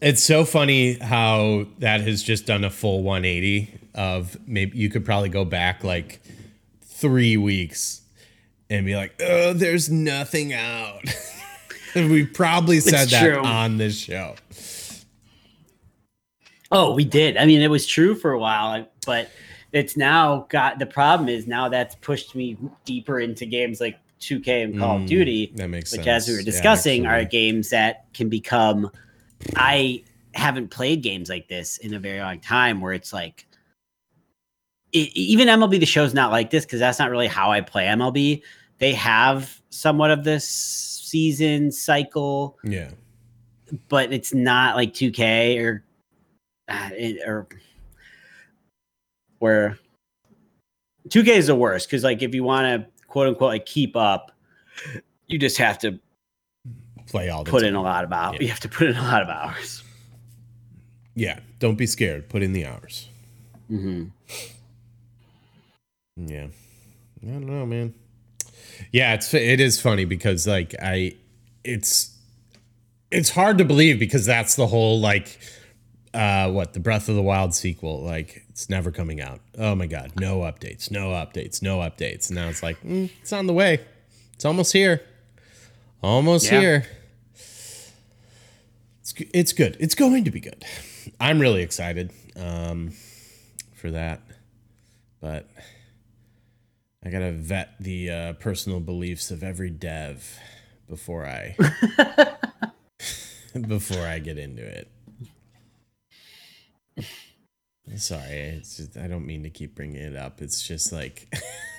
It's so funny how that has just done a full 180 of maybe you could probably go back like 3 weeks and be like, oh, there's nothing out. And we probably said that on this show. Oh, we did. I mean, it was true for a while, but it's now got the problem is now that's pushed me deeper into games like 2K and Call of Duty, that makes which sense. As we were discussing are games that can become, I haven't played games like this in a very long time where it's like, even MLB The Show's not like this because that's not really how I play MLB. They have somewhat of this season cycle, yeah, but it's not like 2K or where 2K is the worst because like if you want to quote unquote like keep up, you just have to play all the put time. In a lot of hours. Yeah. You have to put in a lot of hours. Yeah, don't be scared. Put in the hours. Mm-hmm. Yeah, I don't know, man. Yeah, it is funny because like it's hard to believe because that's the whole like the Breath of the Wild sequel, like it's never coming out. Oh my God, no updates. And now it's like it's on the way. It's almost here. Almost here. It's good. It's going to be good. I'm really excited for that, but I gotta vet the personal beliefs of every dev before I get into it. Sorry, it's just, I don't mean to keep bringing it up. It's just like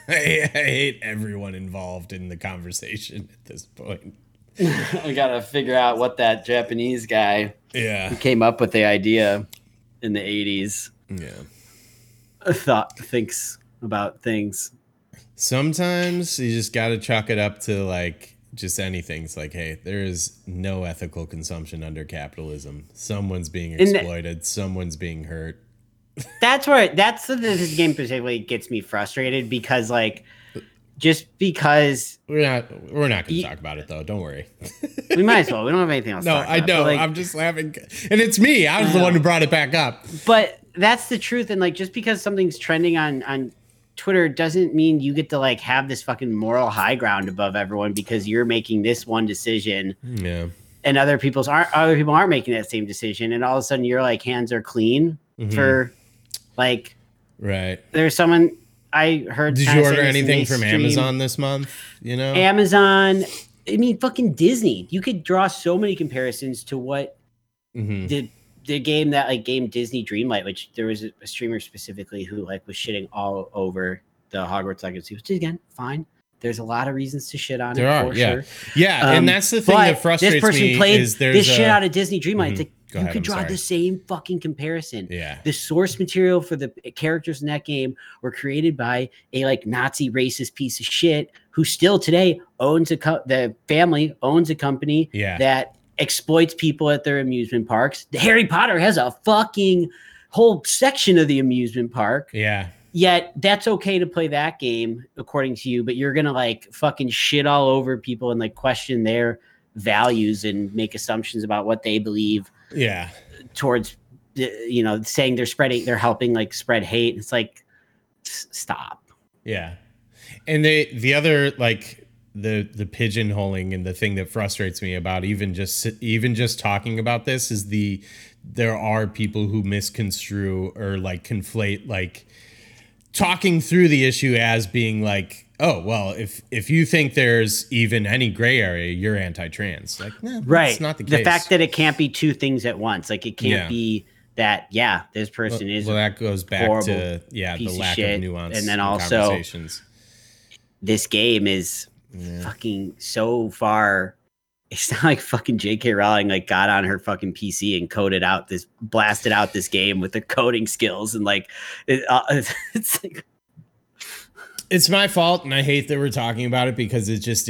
I hate everyone involved in the conversation at this point. We gotta figure out what that Japanese guy who came up with the idea in the 80s thinks about things. Sometimes you just got to chalk it up to like just anything. It's like, hey, there is no ethical consumption under capitalism. Someone's being exploited. Someone's being hurt. That's this game particularly gets me frustrated because like just because we're not going to talk about it though. Don't worry. We might as well. We don't have anything else. No, I know. Like, I'm just laughing. And it's me. I was the one who brought it back up. But that's the truth. And like just because something's trending on Twitter doesn't mean you get to like have this fucking moral high ground above everyone because you're making this one decision and other people aren't making that same decision, and all of a sudden you're like hands are clean for like right. There's someone I heard. Did you order anything from Amazon this month? You know, Amazon. I mean, fucking Disney. You could draw so many comparisons to what the game that like game Disney Dreamlight, which there was a streamer specifically who like was shitting all over the Hogwarts Legacy, which again, fine. There's a lot of reasons to shit on there. Yeah. And that's the thing that frustrates me. This person played this shit out of Disney Dreamlight. It's like, you could draw the same fucking comparison. Yeah. The source material for the characters in that game were created by a like Nazi racist piece of shit who still today owns the family owns a company that exploits people at their amusement parks. Harry Potter has a fucking whole section of the amusement park. Yeah. Yet that's okay to play that game according to you, but you're going to like fucking shit all over people and like question their values and make assumptions about what they believe. Yeah. Towards, you know, saying they're helping like spread hate. It's like, stop. Yeah. And the pigeonholing and the thing that frustrates me about even just talking about this is there are people who misconstrue or like conflate like talking through the issue as being like, oh, well, if you think there's even any gray area, you're anti-trans. Like, no, right. That's not the case. The fact that it can't be two things at once. Like it can't be that, this person is that goes back to, the lack of nuance and then also conversations. This game is fucking so far. It's not like fucking J.K. Rowling like got on her fucking PC and blasted out this game with the coding skills and like it's my fault, and I hate that we're talking about it because it's just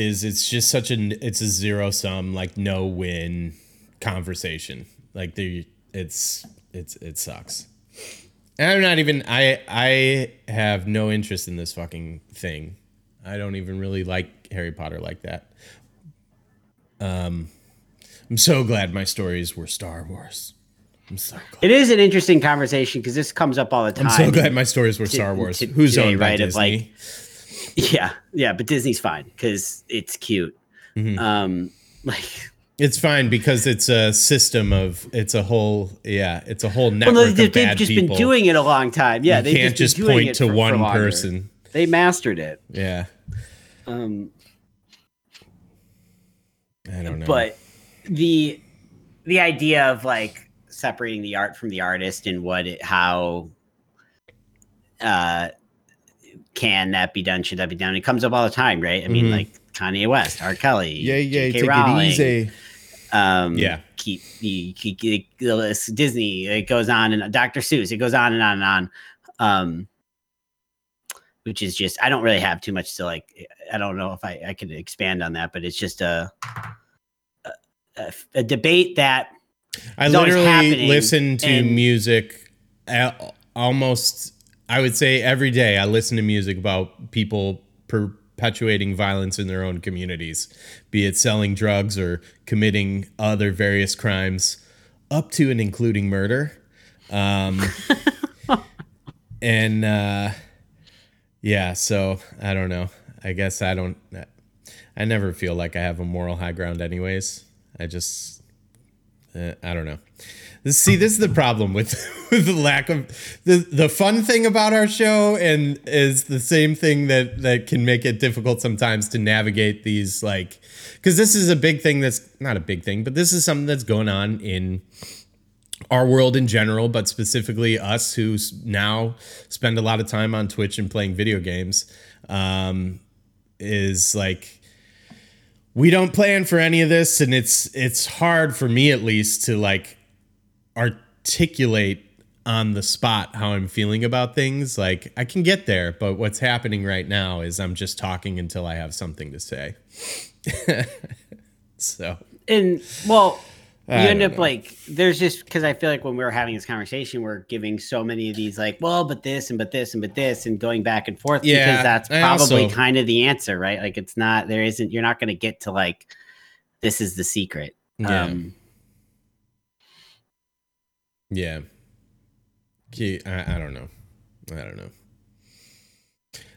such a zero sum like no win conversation. Like it sucks. And I'm not even I have no interest in this fucking thing. I don't even really like Harry Potter like that. I'm so glad my stories were Star Wars. I'm so glad. It is an interesting conversation because this comes up all the time. I'm so glad my stories were Star Wars. Who's owned by Disney? Yeah, but Disney's fine because it's cute. Mm-hmm. It's fine because it's a system of it's a whole network of bad people. They've just been doing it a long time. Yeah, they can't just point to one person. They mastered it. Yeah. I don't know. But the idea of like separating the art from the artist and how can that be done? Should that be done? It comes up all the time, right? I mean, like Kanye West, R. Kelly, J.K. Rowling, Disney. It goes on, and Dr. Seuss. It goes on and on and on. Which is just, I don't really have too much to like. I don't know if I could expand on that, but it's just a debate that I literally listen to music almost. I would say every day I listen to music about people perpetuating violence in their own communities, be it selling drugs or committing other various crimes, up to and including murder. So I don't know. I guess I never feel like I have a moral high ground anyways. I just, I don't know. See, this is the problem with the lack of the fun thing about our show, and is the same thing that can make it difficult sometimes to navigate these, like, because this is a big thing that's not a big thing, but this is something that's going on in our world in general, but specifically us who now spend a lot of time on Twitch and playing video games, is like, we don't plan for any of this, and it's hard for me at least to like articulate on the spot how I'm feeling about things. Like, I can get there, but what's happening right now is I'm just talking until I have something to say. Because I feel like when we were having this conversation, we're giving so many of these like, well, but this and but this and but this, and going back and forth, because that's probably kind of the answer, right? Like, it's not, you're not going to get to like, this is the secret. Yeah. Yeah. I don't know.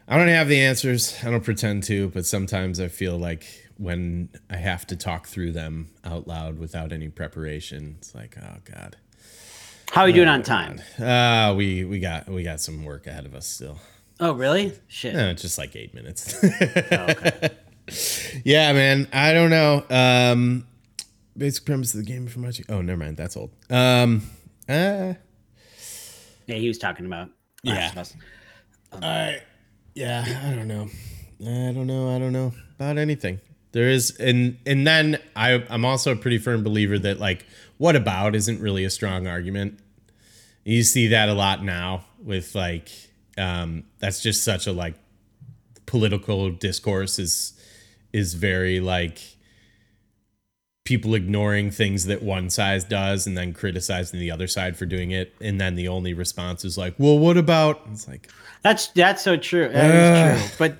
I don't have the answers. I don't pretend to, but sometimes I feel like when I have to talk through them out loud without any preparation, it's like, oh God. How are we doing on time? We got some work ahead of us still. Oh, really? Shit. No, it's just like 8 minutes. Okay. Yeah, man. I don't know. Basic premise of the game for much. Oh, never mind. That's old. Yeah, he was talking about Last of Us. I don't know. I don't know about anything. There is, and then I'm also a pretty firm believer that like, what about isn't really a strong argument. You see that a lot now with like, that's just such a like political discourse is very like people ignoring things that one side does and then criticizing the other side for doing it. And then the only response is like, well, what about, it's like, that's so true. That is true. But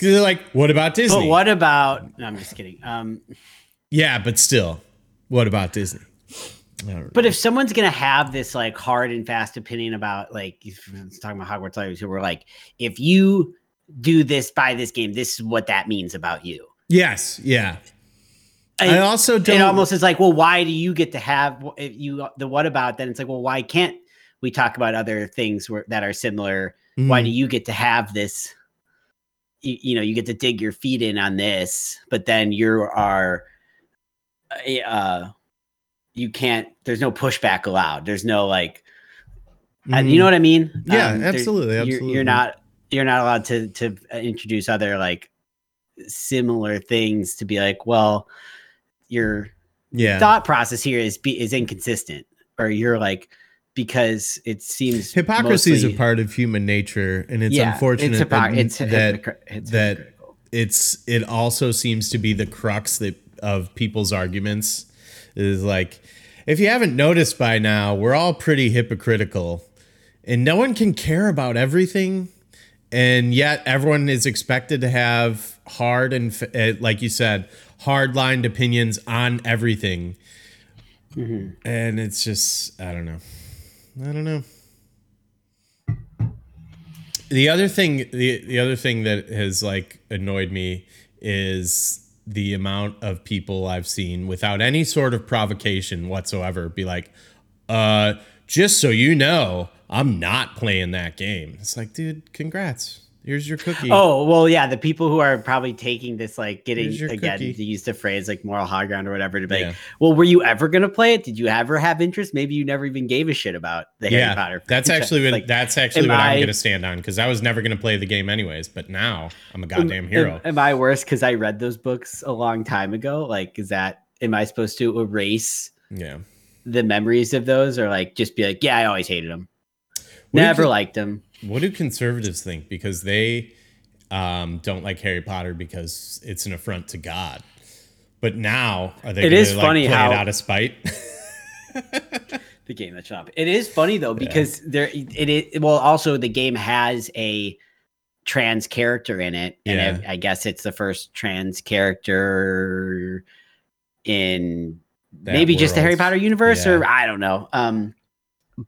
they're like, what about Disney? But what about, no, I'm just kidding. Yeah, but still, what about Disney? But if someone's going to have this like hard and fast opinion about like, talking about Hogwarts Legacy, we're like, if you do this, buy this game, this is what that means about you. Yes. Yeah. I also don't. It almost is like, well, why do you get to have the what about? Then it's like, well, why can't we talk about other things that are similar? Mm. Why do you get to have this? You get to dig your feet in on this, but then you are, you can't. There's no pushback allowed. There's no like, you know what I mean? Yeah, absolutely. You're not allowed to introduce other like similar things to be like, well, your thought process here is inconsistent, or you're like, because it seems hypocrisy is a part of human nature, and it's unfortunate it also seems to be the crux of people's arguments. Is like, if you haven't noticed by now, we're all pretty hypocritical, and no one can care about everything. And yet everyone is expected to have hard and, like you said, hard-lined opinions on everything. Mm-hmm. And it's just, I don't know. The other thing that has like annoyed me is the amount of people I've seen without any sort of provocation whatsoever be like, just so you know, I'm not playing that game. It's like, dude, congrats. Here's your cookie. Oh, well, yeah. The people who are probably taking this, like getting, again, to use the phrase like moral high ground or whatever, to be like, well, were you ever going to play it? Did you ever have interest? Maybe you never even gave a shit about the Harry Potter. That's actually what I'm going to stand on, because I was never going to play the game anyways. But now I'm a goddamn hero. Am I worse because I read those books a long time ago? Like, am I supposed to erase the memories of those, or like just be like, yeah, I always hated them. Never liked them. What do conservatives think? Because they don't like Harry Potter because it's an affront to God. But now, are they going to play it out of spite? The game that shop. It is funny, though, because also the game has a trans character in it. And I guess it's the first trans character in that maybe world. Just the Harry Potter universe, or I don't know.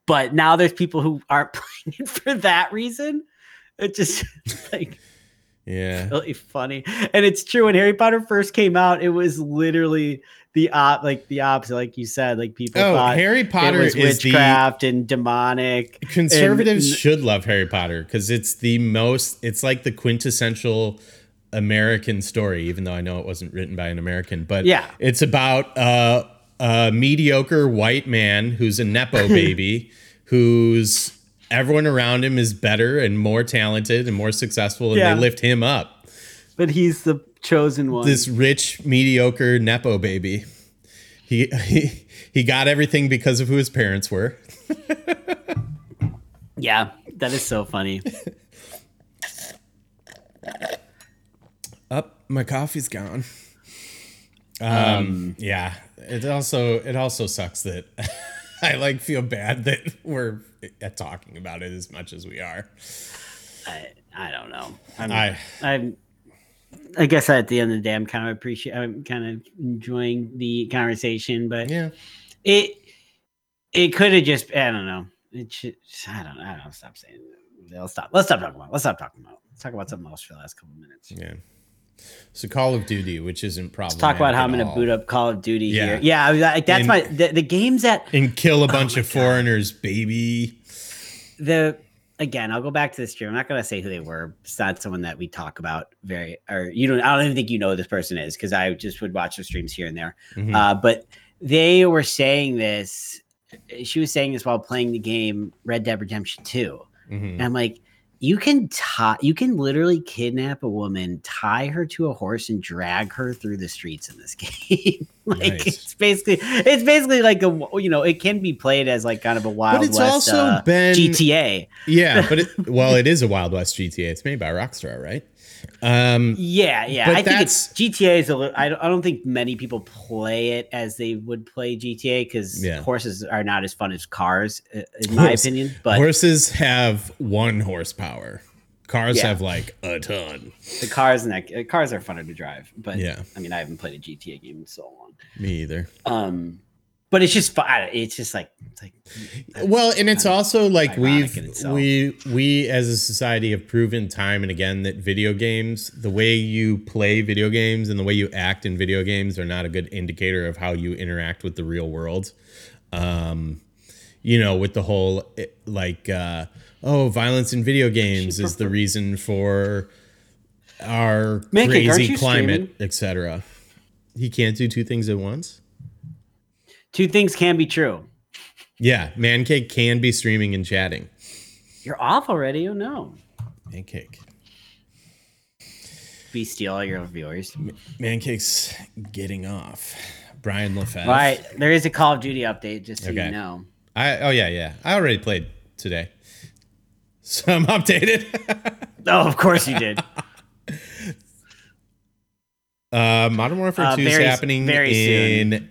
But now there's people who aren't playing it for that reason. It's just like, really funny. And it's true. When Harry Potter first came out, it was literally the opposite, like you said. Like people thought Harry Potter was witchcraft and demonic. Conservatives should love Harry Potter because it's like the quintessential American story. Even though I know it wasn't written by an American, but it's about a mediocre white man who's a Nepo baby, who's everyone around him is better and more talented and more successful, and they lift him up. But he's the chosen one. This rich, mediocre Nepo baby. He got everything because of who his parents were. Yeah, that is so funny. My coffee's gone. Yeah. It also sucks that I like feel bad that we're talking about it as much as we are. I don't know. I guess at the end of the day, I'm kind of enjoying the conversation, but it could have just, I don't know. I don't stop saying it. Let's stop talking about it. Let's talk about something else for the last couple of minutes. Yeah. So Call of Duty, which isn't problematic. Let's talk about how I'm going to boot up Call of Duty here. Yeah, that's the games that and kill a bunch of foreigners, baby. I'll go back to this stream. I'm not going to say who they were. It's not someone that we talk about I don't even think you know who this person is, because I just would watch the streams here and there. Mm-hmm. But they were saying this. She was saying this while playing the game Red Dead Redemption 2, mm-hmm. and I'm like, You can literally kidnap a woman, tie her to a horse, and drag her through the streets in this game. It's basically like it can be played as like kind of a Wild West GTA. Yeah, but it is a Wild West GTA. It's made by Rockstar, right? I think it's GTA is I don't think many people play it as they would play GTA, because horses are not as fun as cars, in my opinion. But horses have 1 horsepower. Cars have like a ton. The cars are funner to drive, but I mean, I haven't played a GTA game in so long. Me either. But it's just fun. It's just like, and it's also like we as a society have proven time and again that video games, the way you play video games and the way you act in video games, are not a good indicator of how you interact with the real world. With the whole violence in video games is the reason for our crazy climate, etc. He can't do 2 things at once. 2 things can be true. Yeah, Mancake can be streaming and chatting. You're off already? Oh no. Mancake. We steal all your viewers. Mancake's getting off. Brian Lefebvre. All right, there is a Call of Duty update, just so you know. I already played today, so I'm updated. Oh, of course you did. Modern Warfare 2 is happening very soon.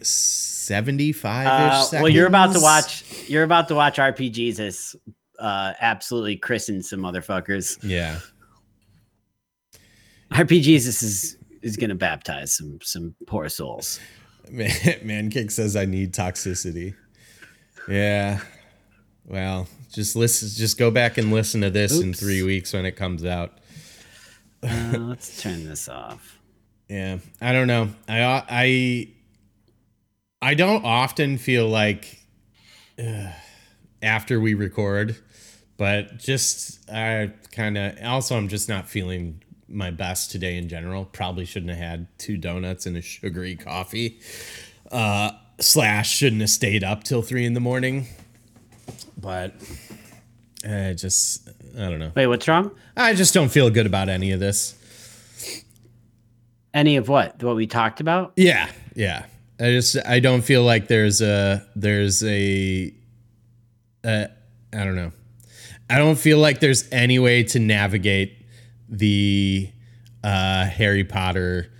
75-ish seconds. Well, you're about to watch RPGs as absolutely christen some motherfuckers. Yeah. RPGesus is going to baptize some poor souls. Mancake says, I need toxicity. Yeah. Well, just go back and listen to this in 3 weeks when it comes out. Let's turn this off. Yeah, I don't know. I don't often feel like after we record, but just I kind of also I'm just not feeling my best today in general. Probably shouldn't have had 2 donuts and a sugary coffee. Slash shouldn't have stayed up till 3 a.m. But I don't know. Wait, what's wrong? I just don't feel good about any of this. Any of what? What we talked about? Yeah, yeah. I don't feel like there's I don't know. I don't feel like there's any way to navigate the Harry Potter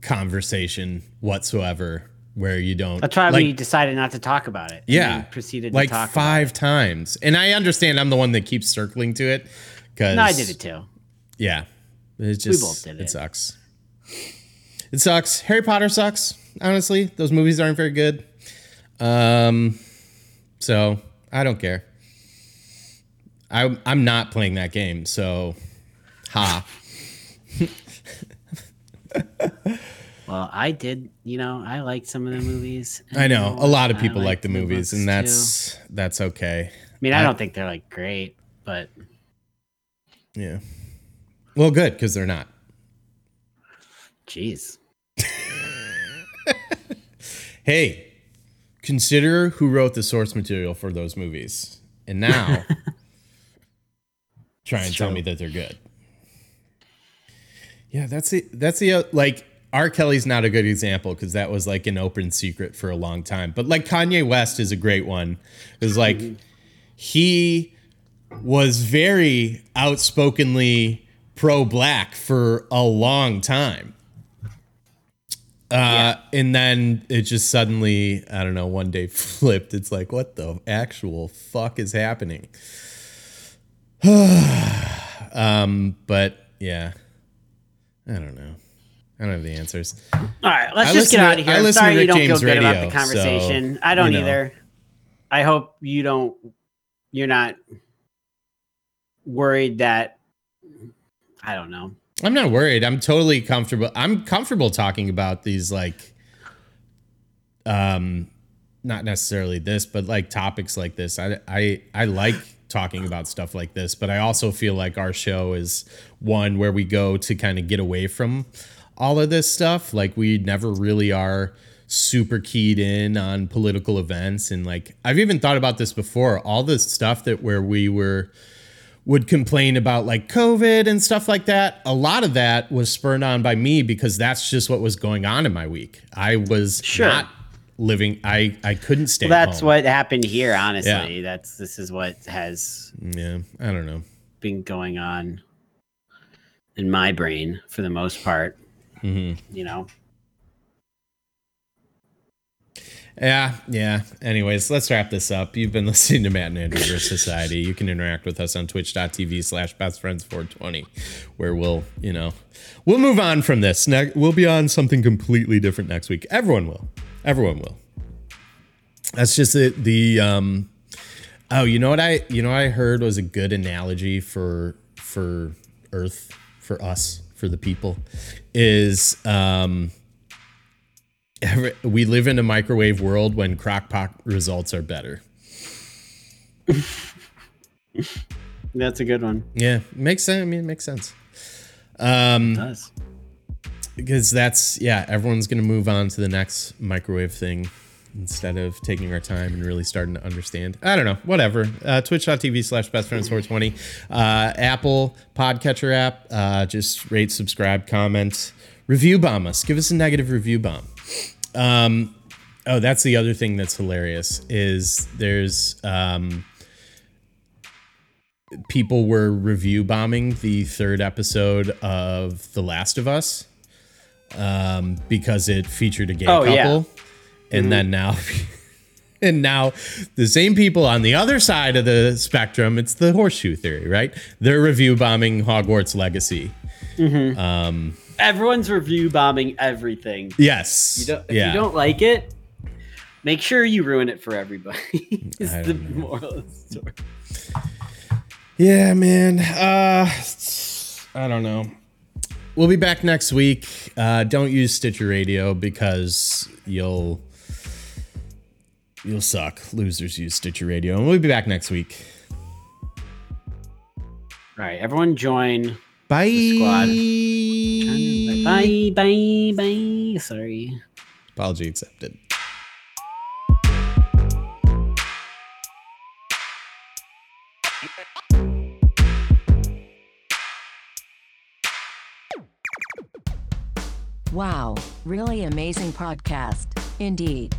conversation whatsoever. Where you don't. That's why we decided not to talk about it. Yeah. And proceeded to talk 5 times. And I understand I'm the one that keeps circling to it. No, I did it too. Yeah. We both did it. It sucks. It sucks. Harry Potter sucks. Honestly, those movies aren't very good. So I don't care. I'm not playing that game. So, ha. Well, I did, I liked some of the movies. I know a lot of people like the movies, and that's okay. I mean, I don't think they're like great, but yeah. Well, good, because they're not. Jeez. Hey, consider who wrote the source material for those movies, and now try and tell me that they're good. Yeah, that's R. Kelly's not a good example because that was like an open secret for a long time. But like Kanye West is a great one. Because like he was very outspokenly pro-black for a long time. And then it just suddenly, I don't know, one day flipped. It's like, what the actual fuck is happening? But yeah, I don't know. I don't have the answers. All right, let's just get out of here. I'm sorry you don't feel good about the conversation. I don't either. I hope you're not worried that, I don't know. I'm not worried. I'm totally comfortable. I'm comfortable talking about these like, not necessarily this, but like topics like this. I like talking about stuff like this, but I also feel like our show is one where we go to kind of get away from all of this stuff. Like we never really are super keyed in on political events. And like, I've even thought about this before, all this stuff that where we would complain about like COVID and stuff like that. A lot of that was spurred on by me because that's just what was going on in my week. I was not living. I couldn't stay at home. That's what happened here. Honestly, yeah. This is what has, I don't know, been going on in my brain for the most part. Mm-hmm. Yeah. Anyways, let's wrap this up. You've been listening to Matt and Andrew vs. Society. You can interact with us on twitch.tv/bestfriends420, where we'll move on from this. We'll be on something completely different next week. Everyone will. That's just it. I heard was a good analogy for Earth, for us. For the people is we live in a microwave world when crockpot results are better. That's a good one. Yeah, makes sense. I mean, it makes sense. It does. Because everyone's going to move on to the next microwave thing instead of taking our time and really starting to understand. I don't know, whatever. Twitch.tv/bestfriends420. Apple Podcatcher app. Just rate, subscribe, comment, review bomb us. Give us a negative review bomb. Oh, that's the other thing that's hilarious is there's people were review bombing the 3rd episode of The Last of Us because it featured a gay couple. Yeah. And then now the same people on the other side of the spectrum, it's the horseshoe theory, right? They're review bombing Hogwarts Legacy Mm-hmm. Everyone's review bombing everything. Yes. If you don't like it, make sure you ruin it for everybody. It's the moral of the story. Yeah, man. I don't know. We'll be back next week. Don't use Stitcher Radio because you'll suck. Losers use Stitcher Radio. And we'll be back next week. All right, everyone join. Bye. The squad. Bye. Sorry. Apology accepted. Wow, really amazing podcast, indeed.